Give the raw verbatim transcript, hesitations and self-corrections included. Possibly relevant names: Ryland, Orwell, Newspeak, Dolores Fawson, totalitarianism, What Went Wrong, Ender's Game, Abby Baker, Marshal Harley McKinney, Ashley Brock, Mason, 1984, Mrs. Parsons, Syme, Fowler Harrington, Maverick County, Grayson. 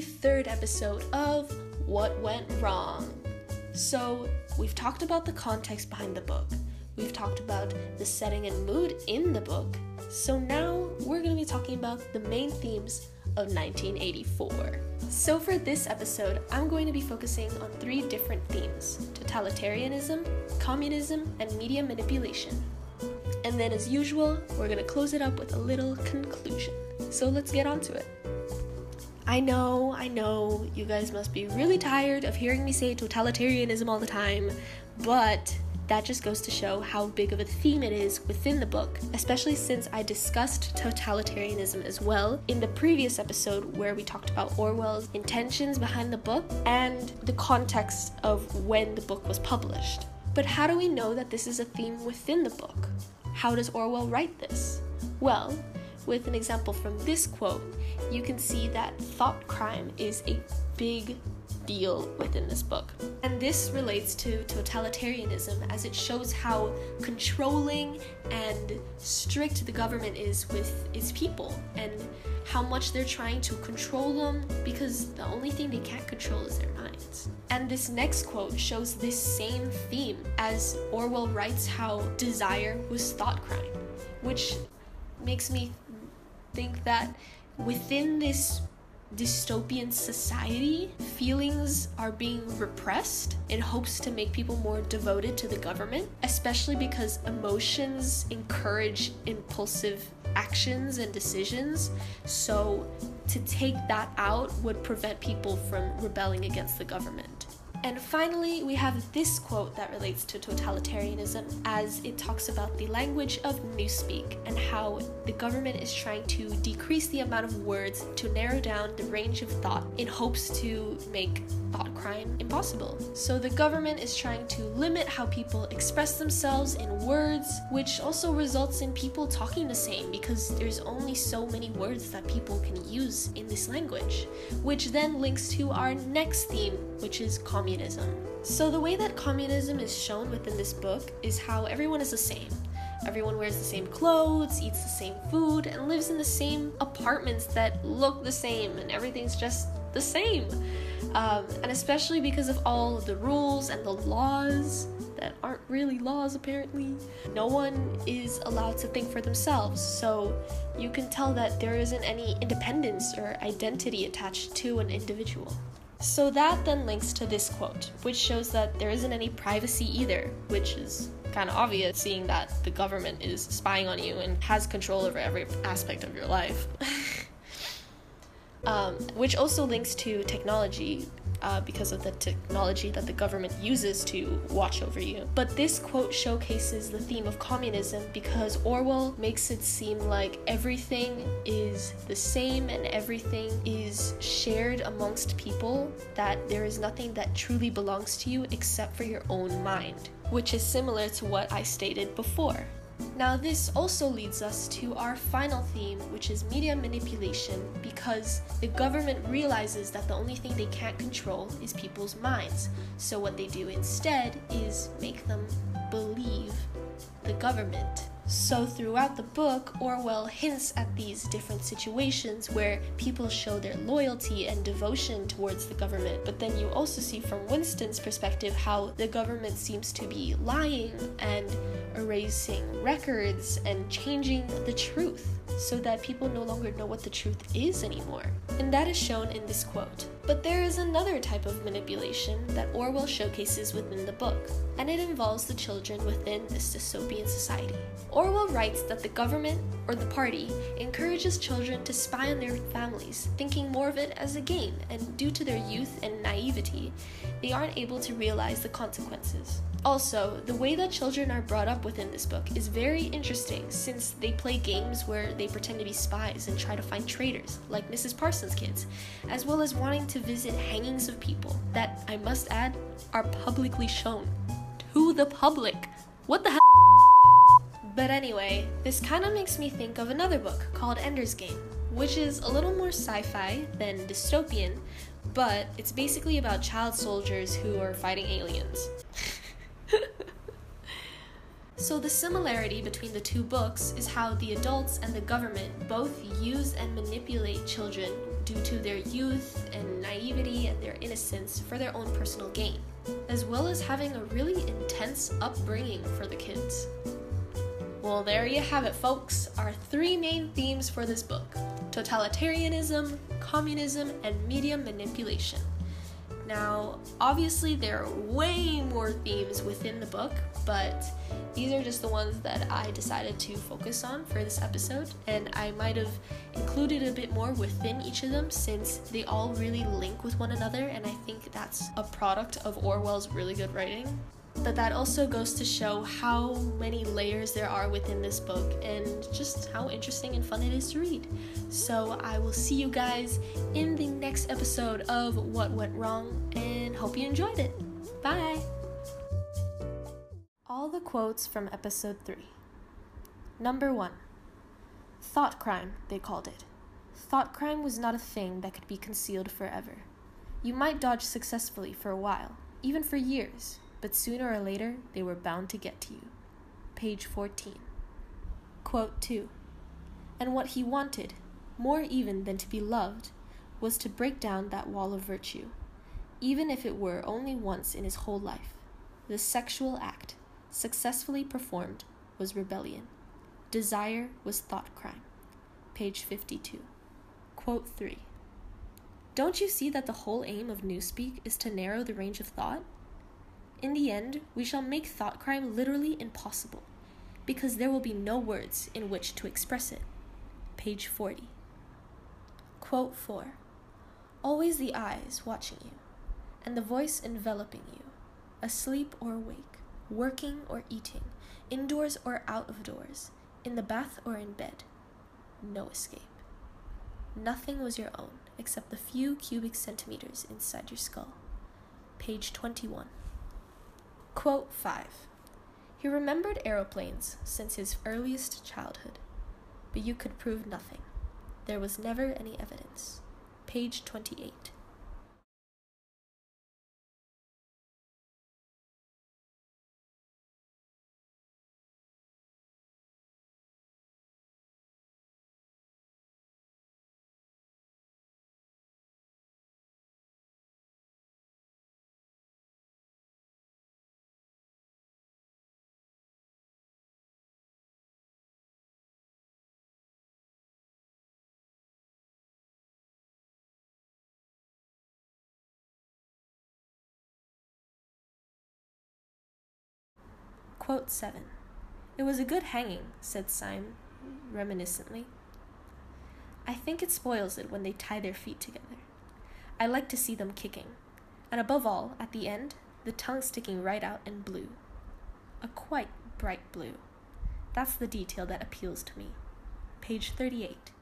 thirty-third episode of What Went Wrong. So, we've talked about the context behind the book. We've talked about the setting and mood in the book. So now, we're going to be talking about the main themes of nineteen eighty-four. So for this episode, I'm going to be focusing on three different themes: totalitarianism, communism, and media manipulation. And then as usual, we're going to close it up with a little conclusion. So let's get on to it. I know, I know, you guys must be really tired of hearing me say totalitarianism all the time, but that just goes to show how big of a theme it is within the book, especially since I discussed totalitarianism as well in the previous episode where we talked about Orwell's intentions behind the book and the context of when the book was published. But how do we know that this is a theme within the book? How does Orwell write this? Well, with an example from this quote, you can see that thought crime is a big deal within this book. And this relates to totalitarianism, as it shows how controlling and strict the government is with its people, and how much they're trying to control them, because the only thing they can't control is their minds. And this next quote shows this same theme, as Orwell writes how desire was thought crime, which makes me think that within this dystopian society, feelings are being repressed in hopes to make people more devoted to the government, especially because emotions encourage impulsive actions and decisions, so to take that out would prevent people from rebelling against the government. And finally, we have this quote that relates to totalitarianism, as it talks about the language of Newspeak and how the government is trying to decrease the amount of words to narrow down the range of thought in hopes to make thought crime impossible. So the government is trying to limit how people express themselves in words, which also results in people talking the same because there's only so many words that people can use in this language, which then links to our next theme, which is communism. So the way that communism is shown within this book is how everyone is the same. Everyone wears the same clothes, eats the same food, and lives in the same apartments that look the same, and everything's just the same. Um, and especially because of all of the rules and the laws that aren't really laws, apparently. No one is allowed to think for themselves, so you can tell that there isn't any independence or identity attached to an individual. So that then links to this quote, which shows that there isn't any privacy either, which is kind of obvious, seeing that the government is spying on you and has control over every aspect of your life. um, which also links to technology, uh, because of the technology that the government uses to watch over you. But this quote showcases the theme of communism because Orwell makes it seem like everything is the same and everything is shared amongst people, that there is nothing that truly belongs to you except for your own mind, which is similar to what I stated before. Now, this also leads us to our final theme, which is media manipulation, because the government realizes that the only thing they can't control is people's minds. So what they do instead is make them believe the government. So throughout the book, Orwell hints at these different situations where people show their loyalty and devotion towards the government, but then you also see from Winston's perspective how the government seems to be lying and erasing records and changing the truth so that people no longer know what the truth is anymore. And that is shown in this quote. But there is another type of manipulation that Orwell showcases within the book, and it involves the children within this dystopian society. Orwell writes that the government, or the party, encourages children to spy on their families, thinking more of it as a game, and due to their youth and naivety, they aren't able to realize the consequences. Also, the way that children are brought up within this book is very interesting, since they play games where they pretend to be spies and try to find traitors, like Missus Parsons' kids, as well as wanting to visit hangings of people that, I must add, are publicly shown to the public. What the hell? But anyway, this kind of makes me think of another book called Ender's Game, which is a little more sci-fi than dystopian, but it's basically about child soldiers who are fighting aliens. So the similarity between the two books is how the adults and the government both use and manipulate children due to their youth and naivety and their innocence for their own personal gain, as well as having a really intense upbringing for the kids. Well, there you have it, folks, our three main themes for this book: totalitarianism, communism, and media manipulation. Now, obviously there are way more themes within the book, but these are just the ones that I decided to focus on for this episode, and I might have included a bit more within each of them since they all really link with one another, and I think that's a product of Orwell's really good writing. But that also goes to show how many layers there are within this book and just how interesting and fun it is to read. So I will see you guys in the next episode of What Went Wrong, and hope you enjoyed it. Bye! All the quotes from episode three. Number one. Thought crime, they called it. Thought crime was not a thing that could be concealed forever. You might dodge successfully for a while, even for years, but sooner or later, they were bound to get to you. Page fourteen. Quote two. And what he wanted, more even than to be loved, was to break down that wall of virtue, even if it were only once in his whole life. The sexual act, successfully performed, was rebellion. Desire was thought crime. Page fifty-two. Quote three. Don't you see that the whole aim of Newspeak is to narrow the range of thought? In the end, we shall make thought crime literally impossible, because there will be no words in which to express it. Page forty. Quote four. Always the eyes watching you, and the voice enveloping you, asleep or awake, working or eating, indoors or out of doors, in the bath or in bed. No escape. Nothing was your own except the few cubic centimeters inside your skull. Page twenty-one. Quote five. He remembered aeroplanes since his earliest childhood, but you could prove nothing. There was never any evidence. Page twenty-eight. Quote seven. It was a good hanging, said Syme reminiscently. I think it spoils it when they tie their feet together. I like to see them kicking. And above all, at the end, the tongue sticking right out in blue. A quite bright blue. That's the detail that appeals to me. Page thirty-eight.